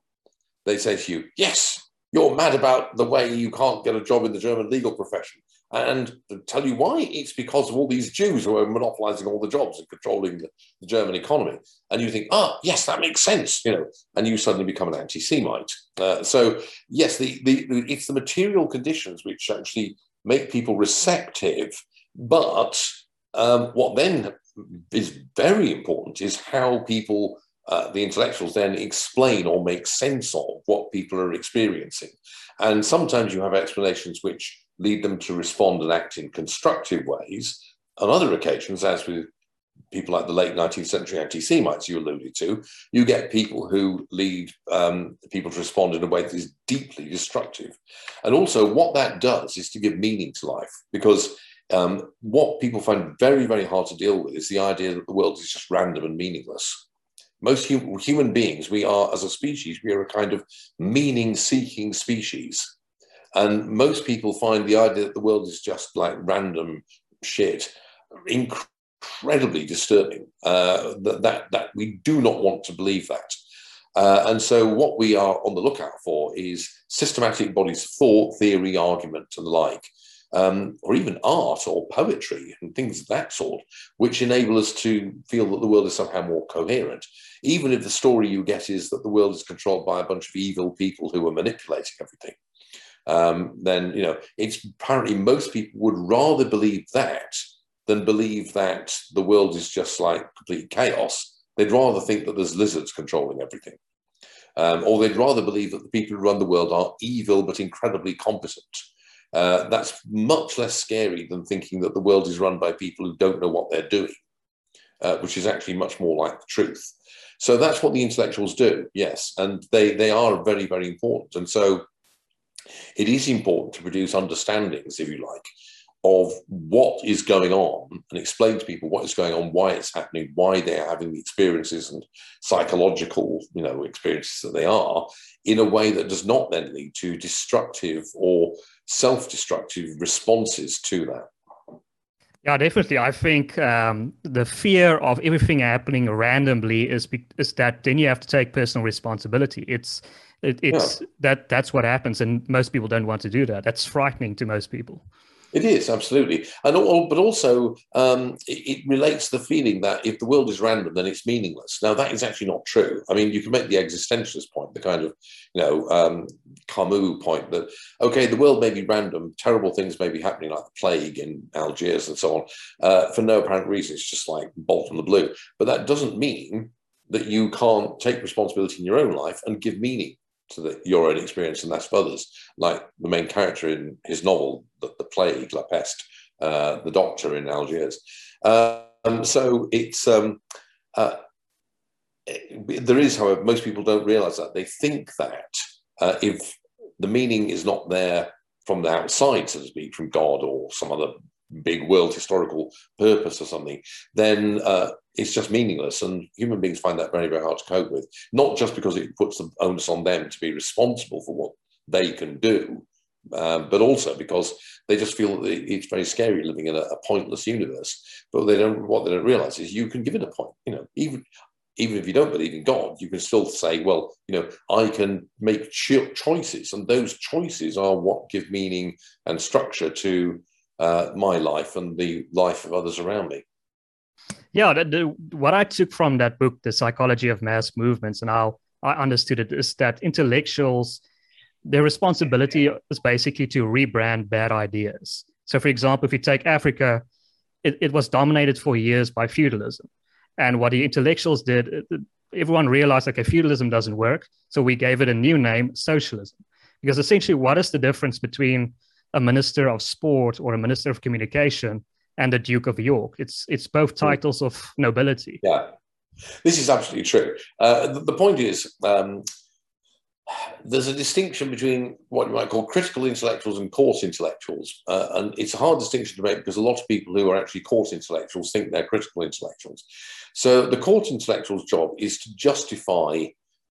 They say to you, yes, you're mad about the way you can't get a job in the German legal profession. And tell you why, it's because of all these Jews who are monopolizing all the jobs and controlling the German economy. And you think, ah, yes, that makes sense, you know, and you suddenly become an anti-Semite. So yes, it's the material conditions which actually make people receptive. But what then is very important is how people, the intellectuals, then explain or make sense of what people are experiencing. And sometimes you have explanations which lead them to respond and act in constructive ways. On other occasions, as with people like the late 19th century anti-Semites you alluded to, you get people who lead people to respond in a way that is deeply destructive. And also what that does is to give meaning to life, because what people find very, very hard to deal with is the idea that the world is just random and meaningless. Most human beings, we are, as a species, we are a kind of meaning-seeking species. And most people find the idea that the world is just like random shit incredibly disturbing, that we do not want to believe that. And so what we are on the lookout for is systematic bodies of thought, theory, argument and the like, or even art or poetry and things of that sort, which enable us to feel that the world is somehow more coherent, even if the story you get is that the world is controlled by a bunch of evil people who are manipulating everything. Then, you know, it's apparently most people would rather believe that than believe that the world is just like complete chaos. They'd rather think that there's lizards controlling everything. Or they'd rather believe that the people who run the world are evil but incredibly competent. That's much less scary than thinking that the world is run by people who don't know what they're doing, which is actually much more like the truth. So that's what the intellectuals do, yes. And they are very, very important. And so it is important to produce understandings, if you like, of what is going on and explain to people what is going on, why it's happening, why they're having the experiences and psychological, you know, experiences that they are, in a way that does not then lead to destructive or self-destructive responses to that. Yeah, definitely. I think the fear of everything happening randomly is that then you have to take personal responsibility. It's that's what happens, and most people don't want to do that. That's frightening to most people. It is, absolutely. But also it relates to the feeling that if the world is random, then it's meaningless. Now, that is actually not true. I mean, you can make the existentialist point, the kind of, you know, Camus point that, okay, the world may be random, terrible things may be happening like the plague in Algiers and so on, for no apparent reason. It's just like bolt from the blue. But that doesn't mean that you can't take responsibility in your own life and give meaning to your own experience and that of others, like the main character in his novel, The Plague, La Peste, the doctor in Algiers. So it's, there is, however, most people don't realise that. They think that if the meaning is not there from the outside, so to speak, from God or some other big world historical purpose or something, then it's just meaningless. And human beings find that very, very hard to cope with, not just because it puts the onus on them to be responsible for what they can do, but also because they just feel that it's very scary living in a pointless universe. But what they don't realize is you can give it a point. You know, even if you don't believe in God, you can still say, well, you know, I can make choices, and those choices are what give meaning and structure to my life and the life of others around me. Yeah, what I took from that book, The Psychology of Mass Movements, and how I understood it, is that intellectuals, their responsibility is basically to rebrand bad ideas. So, for example, if you take Africa, it was dominated for years by feudalism. And what the intellectuals did, everyone realized, okay, feudalism doesn't work. So we gave it a new name, socialism. Because essentially, what is the difference between a minister of sport or a minister of communication and the Duke of York? It's both titles of nobility. Yeah, this is absolutely true. The point is, there's a distinction between what you might call critical intellectuals and coarse intellectuals. And it's a hard distinction to make because a lot of people who are actually coarse intellectuals think they're critical intellectuals. So the coarse intellectual's job is to justify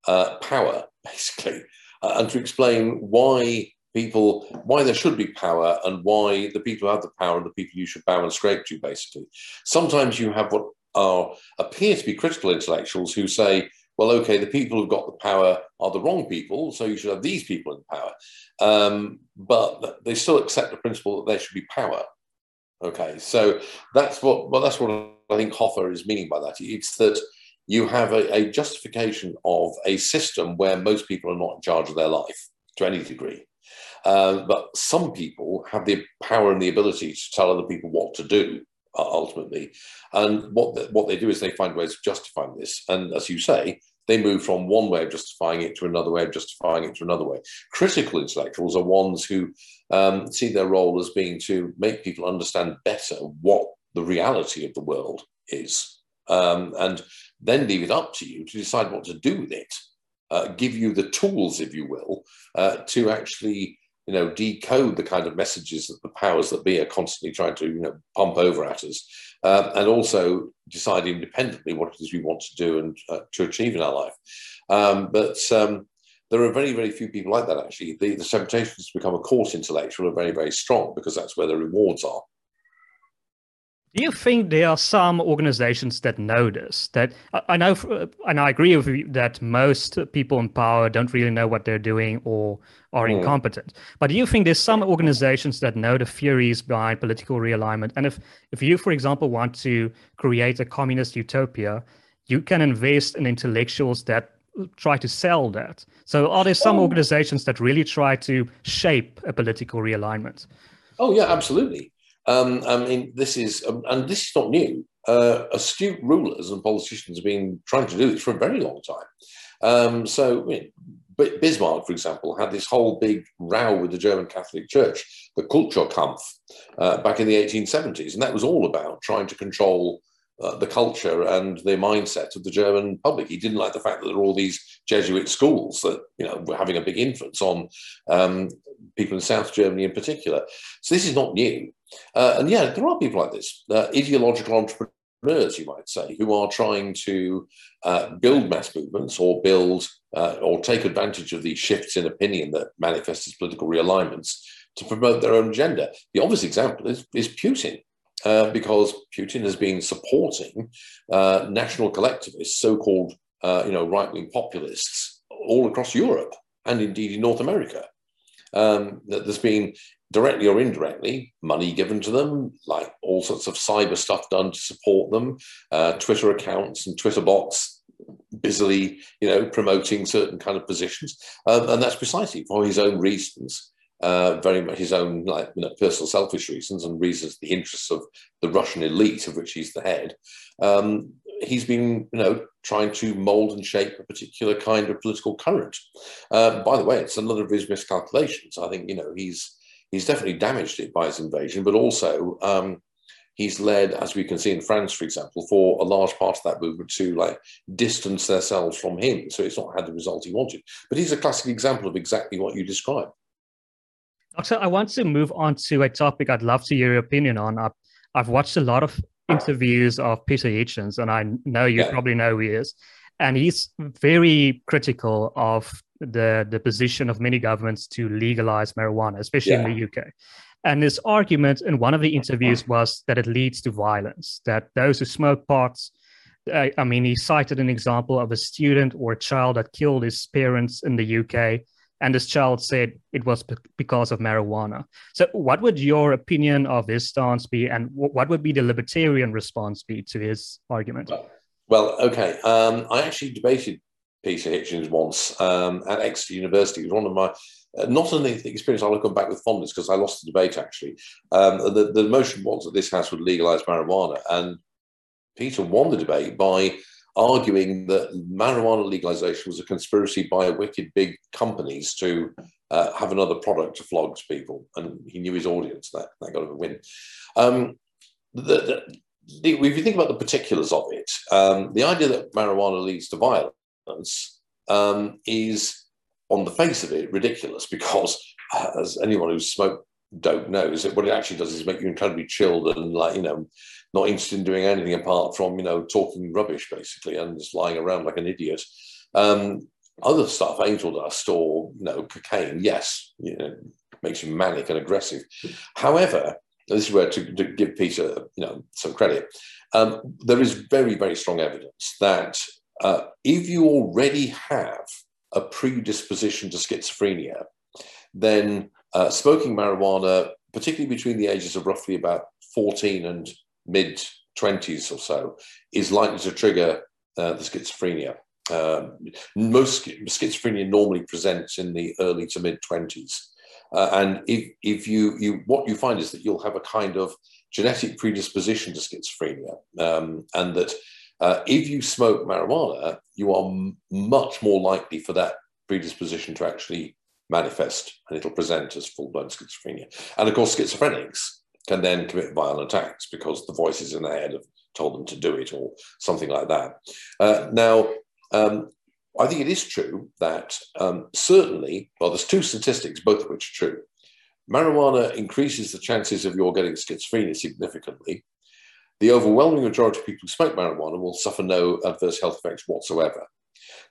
power, basically, and to explain why there should be power and why the people who have the power and the people you should bow and scrape to, basically. Sometimes you have what appear to be critical intellectuals who say, well, okay, the people who've got the power are the wrong people, so you should have these people in power. But they still accept the principle that there should be power. Okay, so that's what I think Hoffa is meaning by that. It's that you have a justification of a system where most people are not in charge of their life to any degree. But some people have the power and the ability to tell other people what to do, ultimately. And what they do is they find ways of justifying this. And as you say, they move from one way of justifying it to another way of justifying it to another way. Critical intellectuals are ones who see their role as being to make people understand better what the reality of the world is, and then leave it up to you to decide what to do with it. Give you the tools, if you will, to actually, decode the kind of messages that the powers that be are constantly trying to, pump over at us, and also decide independently what it is we want to do and to achieve in our life. But there are very, very few people like that, actually. The temptations to become a coarse intellectual are very, very strong because that's where the rewards are. Do you think there are some organizations that know this? That I know, and I agree with you that most people in power don't really know what they're doing or are incompetent. But do you think there's some organizations that know the theories behind political realignment? And if you, for example, want to create a communist utopia, you can invest in intellectuals that try to sell that. So are there some organizations that really try to shape a political realignment? Oh, yeah, absolutely. I mean, this is not new. Astute rulers and politicians have been trying to do this for a very long time. Bismarck, for example, had this whole big row with the German Catholic Church, the Kulturkampf, back in the 1870s. And that was all about trying to control the culture and the mindset of the German public. He didn't like the fact that there were all these Jesuit schools that were having a big influence on people in South Germany in particular. So this is not new. And yeah, there are people like this, ideological entrepreneurs, you might say, who are trying to build mass movements or build or take advantage of the shifts in opinion that manifest as political realignments to promote their own agenda. The obvious example is Putin. Because Putin has been supporting national collectivists, so-called right-wing populists all across Europe and indeed in North America. There's been directly or indirectly money given to them, like all sorts of cyber stuff done to support them, Twitter accounts and Twitter bots busily promoting certain kind of positions. And that's precisely for his own reasons. Very much his own personal selfish reasons and reasons the interests of the Russian elite, of which he's the head. He's been trying to mould and shape a particular kind of political current. By the way, it's another of his miscalculations. I think he's definitely damaged it by his invasion, but also he's led, as we can see in France, for example, for a large part of that movement to distance themselves from him. So it's not had the result he wanted. But he's a classic example of exactly what you described. Doctor, I want to move on to a topic I'd love to hear your opinion on. I've watched a lot of interviews of Peter Hitchens, and I know you probably know who he is. And he's very critical of the position of many governments to legalize marijuana, especially in the UK. And his argument in one of the interviews was that it leads to violence, that those who smoke pots, he cited an example of a student or a child that killed his parents in the UK. And this child said it was because of marijuana. So what would your opinion of his stance be, and what would be the libertarian response be to his argument? Well, okay. I actually debated Peter Hitchens once at Exeter University. It was one of my, not only the experience I'll come back with fondness because I lost the debate, actually. The motion was that this house would legalize marijuana. And Peter won the debate by arguing that marijuana legalization was a conspiracy by wicked big companies to have another product to flog to people. And he knew his audience. That got him a win. If you think about the particulars of it, the idea that marijuana leads to violence is, on the face of it, ridiculous, because as anyone who's smoked dope knows, that what it actually does is make you incredibly chilled and, like, you know, not interested in doing anything apart from, you know, talking rubbish basically and just lying around like an idiot. Other stuff, angel dust or, you know, cocaine, yes, you know, makes you manic and aggressive. However, this is where to give Peter, you know, some credit. There is very, very strong evidence that if you already have a predisposition to schizophrenia, then smoking marijuana, particularly between the ages of roughly about 14 and mid-20s or so, is likely to trigger the schizophrenia. Most schizophrenia normally presents in the early to mid-20s. And if you what you find is that you'll have a kind of genetic predisposition to schizophrenia, and that if you smoke marijuana, you are much more likely for that predisposition to actually manifest, and it'll present as full-blown schizophrenia. And of course, schizophrenics can then commit violent acts because the voices in their head have told them to do it or something like that. I think it is true that certainly, well, there's two statistics, both of which are true. Marijuana increases the chances of your getting schizophrenia significantly. The overwhelming majority of people who smoke marijuana will suffer no adverse health effects whatsoever.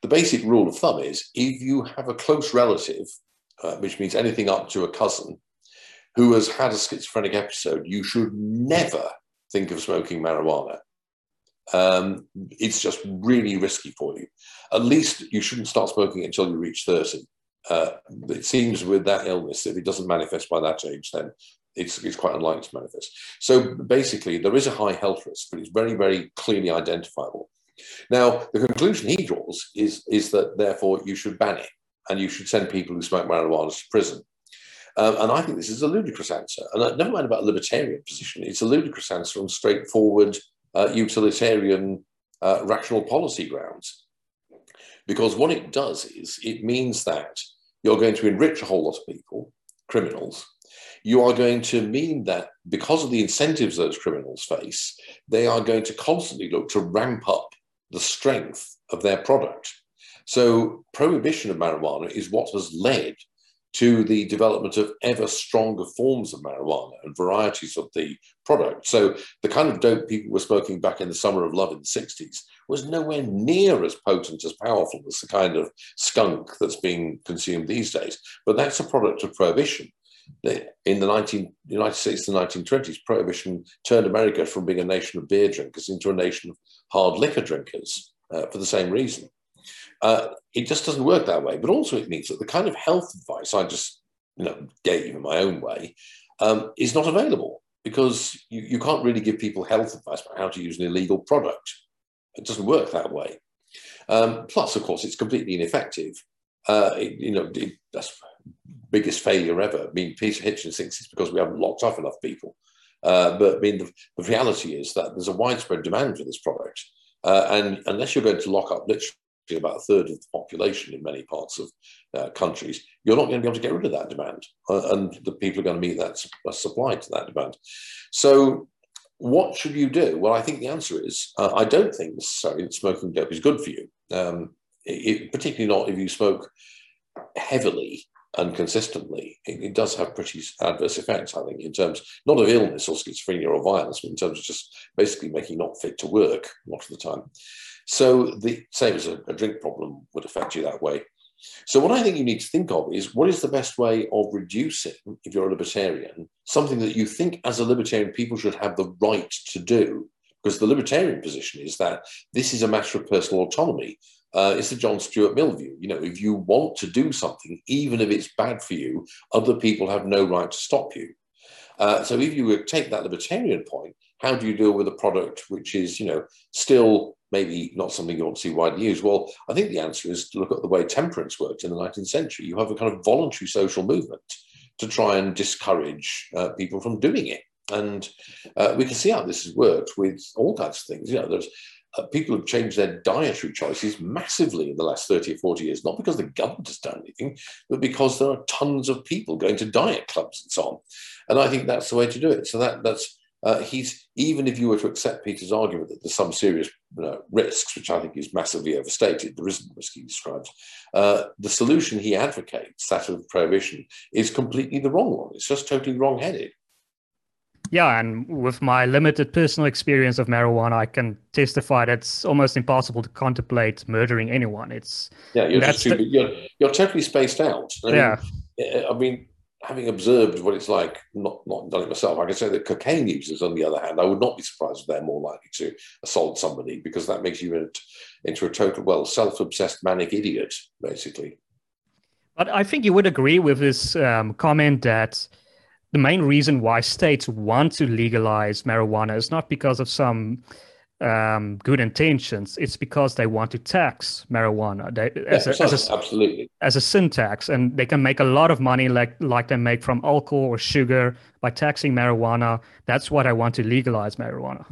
The basic rule of thumb is if you have a close relative, which means anything up to a cousin, who has had a schizophrenic episode, you should never think of smoking marijuana. It's just really risky for you. At least you shouldn't start smoking it until you reach 30. It seems with that illness, if it doesn't manifest by that age, then it's quite unlikely to manifest. So basically, there is a high health risk, but it's very, very clearly identifiable. Now, the conclusion he draws is that, therefore, you should ban it, and you should send people who smoke marijuana to prison. And I think this is a ludicrous answer. And never mind about a libertarian position. It's a ludicrous answer on straightforward utilitarian rational policy grounds. Because what it does is it means that you're going to enrich a whole lot of people, criminals. You are going to mean that because of the incentives those criminals face, they are going to constantly look to ramp up the strength of their product. So prohibition of marijuana is what has led to the development of ever stronger forms of marijuana and varieties of the product. So the kind of dope people were smoking back in the summer of love in the 60s was nowhere near as potent, as powerful as the kind of skunk that's being consumed these days. But that's a product of prohibition. In the United States in the 1920s, prohibition turned America from being a nation of beer drinkers into a nation of hard liquor drinkers for the same reason. It just doesn't work that way. But also it means that the kind of health advice I just, you know, gave in my own way is not available, because you can't really give people health advice about how to use an illegal product. It doesn't work that way. Plus, of course, it's completely ineffective. That's biggest failure ever. I mean, Peter Hitchens thinks it's because we haven't locked up enough people. But I mean, the reality is that there's a widespread demand for this product. And unless you're going to lock up literally about a third of the population in many parts of countries, you're not going to be able to get rid of that demand, and the people are going to meet that supply to that demand. So what should you do? Well, I think the answer is, I don't think necessarily that smoking dope is good for you, particularly not if you smoke heavily and consistently. It does have pretty adverse effects, I think, in terms not of illness or schizophrenia or violence, but in terms of just basically making you not fit to work a lot of the time. So the same as a drink problem would affect you that way. So what I think you need to think of is, what is the best way of reducing, if you're a libertarian, something that you think as a libertarian people should have the right to do? Because the libertarian position is that this is a matter of personal autonomy. It's the John Stuart Mill view. You know, if you want to do something, even if it's bad for you, other people have no right to stop you. So if you would take that libertarian point, how do you deal with a product which is, you know, still maybe not something you want to see widely used? Well, I think the answer is to look at the way temperance worked in the 19th century. You have a kind of voluntary social movement to try and discourage people from doing it. And we can see how this has worked with all kinds of things. You know, there's people have changed their dietary choices massively in the last 30 or 40 years, not because the government has done anything, but because there are tons of people going to diet clubs and so on. And I think that's the way to do it. So even if you were to accept Peter's argument that there's some serious risks, which I think is massively overstated, there isn't risk he describes, the solution he advocates, that of prohibition, is completely the wrong one. It's just totally wrong-headed. Yeah, and with my limited personal experience of marijuana, I can testify that it's almost impossible to contemplate murdering anyone. It's you're totally spaced out. I mean, having observed what it's like, not done it myself, I can say that cocaine users, on the other hand, I would not be surprised if they're more likely to assault somebody, because that makes you into a total, self-obsessed manic idiot, basically. But I think you would agree with this comment that the main reason why states want to legalize marijuana is not because of some good intentions. It's because they want to tax marijuana as a sin tax, and they can make a lot of money, like they make from alcohol or sugar, by taxing marijuana. That's why I want to legalize marijuana.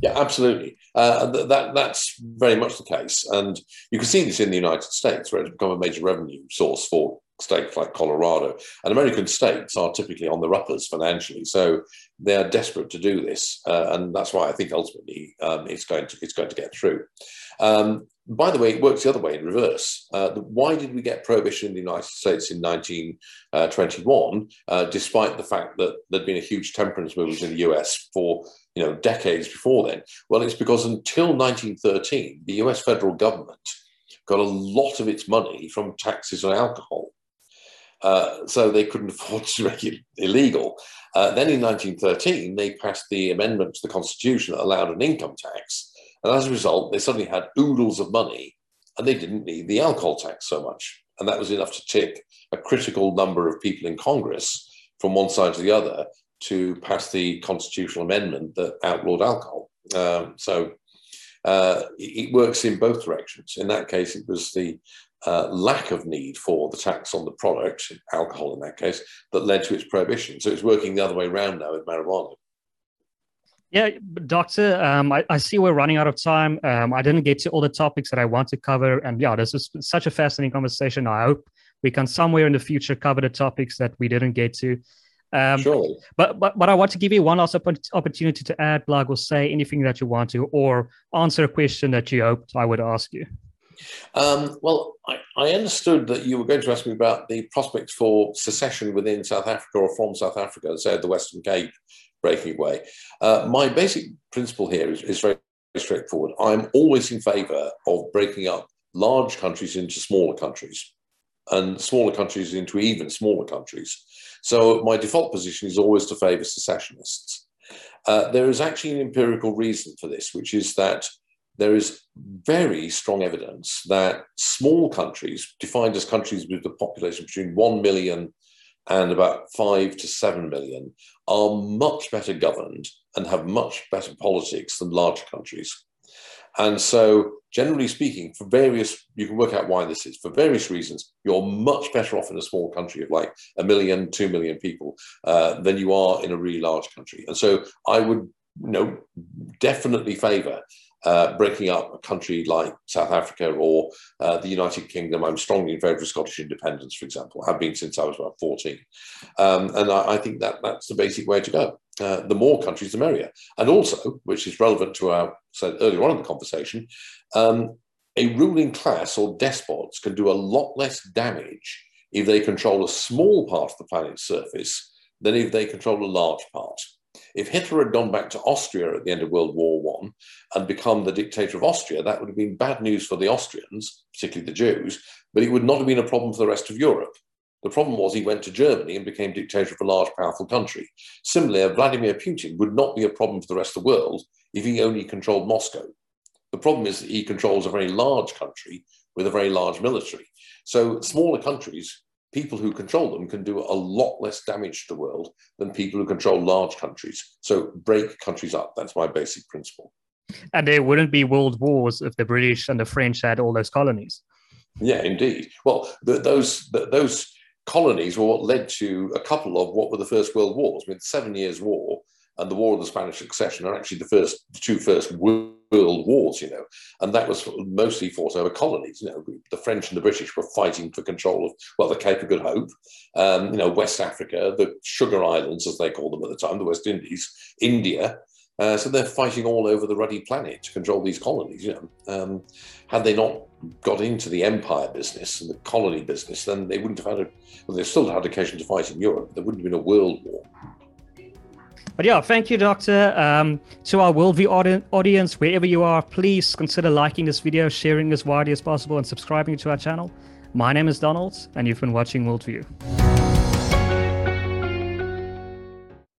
Yeah, absolutely. That's very much the case, and you can see this in the United States, where it's become a major revenue source for states like Colorado. And American states are typically on the uppers financially, so they are desperate to do this, and that's why I think ultimately it's going to get through. By the way, it works the other way, in reverse. Why did we get prohibition in the United States in 1921, despite the fact that there'd been a huge temperance movement in the US for decades before then? Well, it's because until 1913, the US federal government got a lot of its money from taxes on alcohol. So they couldn't afford to make it illegal. Then in 1913, they passed the amendment to the Constitution that allowed an income tax. And as a result, they suddenly had oodles of money, and they didn't need the alcohol tax so much. And that was enough to tick a critical number of people in Congress from one side to the other to pass the constitutional amendment that outlawed alcohol. It works in both directions. In that case, it was the lack of need for the tax on the product, alcohol in that case, that led to its prohibition. So it's working the other way around now with marijuana. Yeah, Doctor, I see we're running out of time. I didn't get to all the topics that I want to cover. And yeah, this is such a fascinating conversation. I hope we can somewhere in the future cover the topics that we didn't get to. Surely. But I want to give you one last opportunity to add, blog, or say anything that you want to, or answer a question that you hoped I would ask you. I understood that you were going to ask me about the prospects for secession within South Africa or from South Africa, say the Western Cape breaking away. My basic principle here is very straightforward. I'm always in favour of breaking up large countries into smaller countries, and smaller countries into even smaller countries. So my default position is always to favour secessionists. There is actually an empirical reason for this, which is that there is very strong evidence that small countries, defined as countries with a population between 1 million and about 5 to 7 million, are much better governed and have much better politics than large countries. And so, generally speaking, you can work out why this is. For various reasons, you're much better off in a small country of like 1 million, 2 million people than you are in a really large country. And so I would definitely favour breaking up a country like South Africa or the United Kingdom. I'm strongly in favour of Scottish independence, for example. I've been since I was about 14. And I think that's the basic way to go. The more countries, the merrier. And also, which is relevant to our said earlier on in the conversation, a ruling class or despots can do a lot less damage if they control a small part of the planet's surface than if they control a large part. If Hitler had gone back to Austria at the end of World War I and become the dictator of Austria, that would have been bad news for the Austrians, particularly the Jews, but it would not have been a problem for the rest of Europe. The problem was he went to Germany and became dictator of a large, powerful country. Similarly, Vladimir Putin would not be a problem for the rest of the world if he only controlled Moscow. The problem is that he controls a very large country with a very large military. So smaller countries, people who control them, can do a lot less damage to the world than people who control large countries. So break countries up. That's my basic principle. And there wouldn't be world wars if the British and the French had all those colonies. Yeah, indeed. Well, those colonies were what led to a couple of what were the First World Wars. I mean, the 7 Years' War and the War of the Spanish Succession are actually the two first World Wars, you know, and that was mostly fought over colonies. You know, the French and the British were fighting for control of, well, the Cape of Good Hope, you know, West Africa, the Sugar Islands, as they called them at the time, the West Indies, India. So they're fighting all over the ruddy planet to control these colonies, you know. Had they not got into the empire business and the colony business, then they wouldn't have had they still had occasion to fight in Europe. There wouldn't have been a world war. But yeah, thank you, Doctor. To our worldview audience, wherever you are, please consider liking this video, sharing as widely as possible, and subscribing to our channel. My name is Donald, and you've been watching Worldview.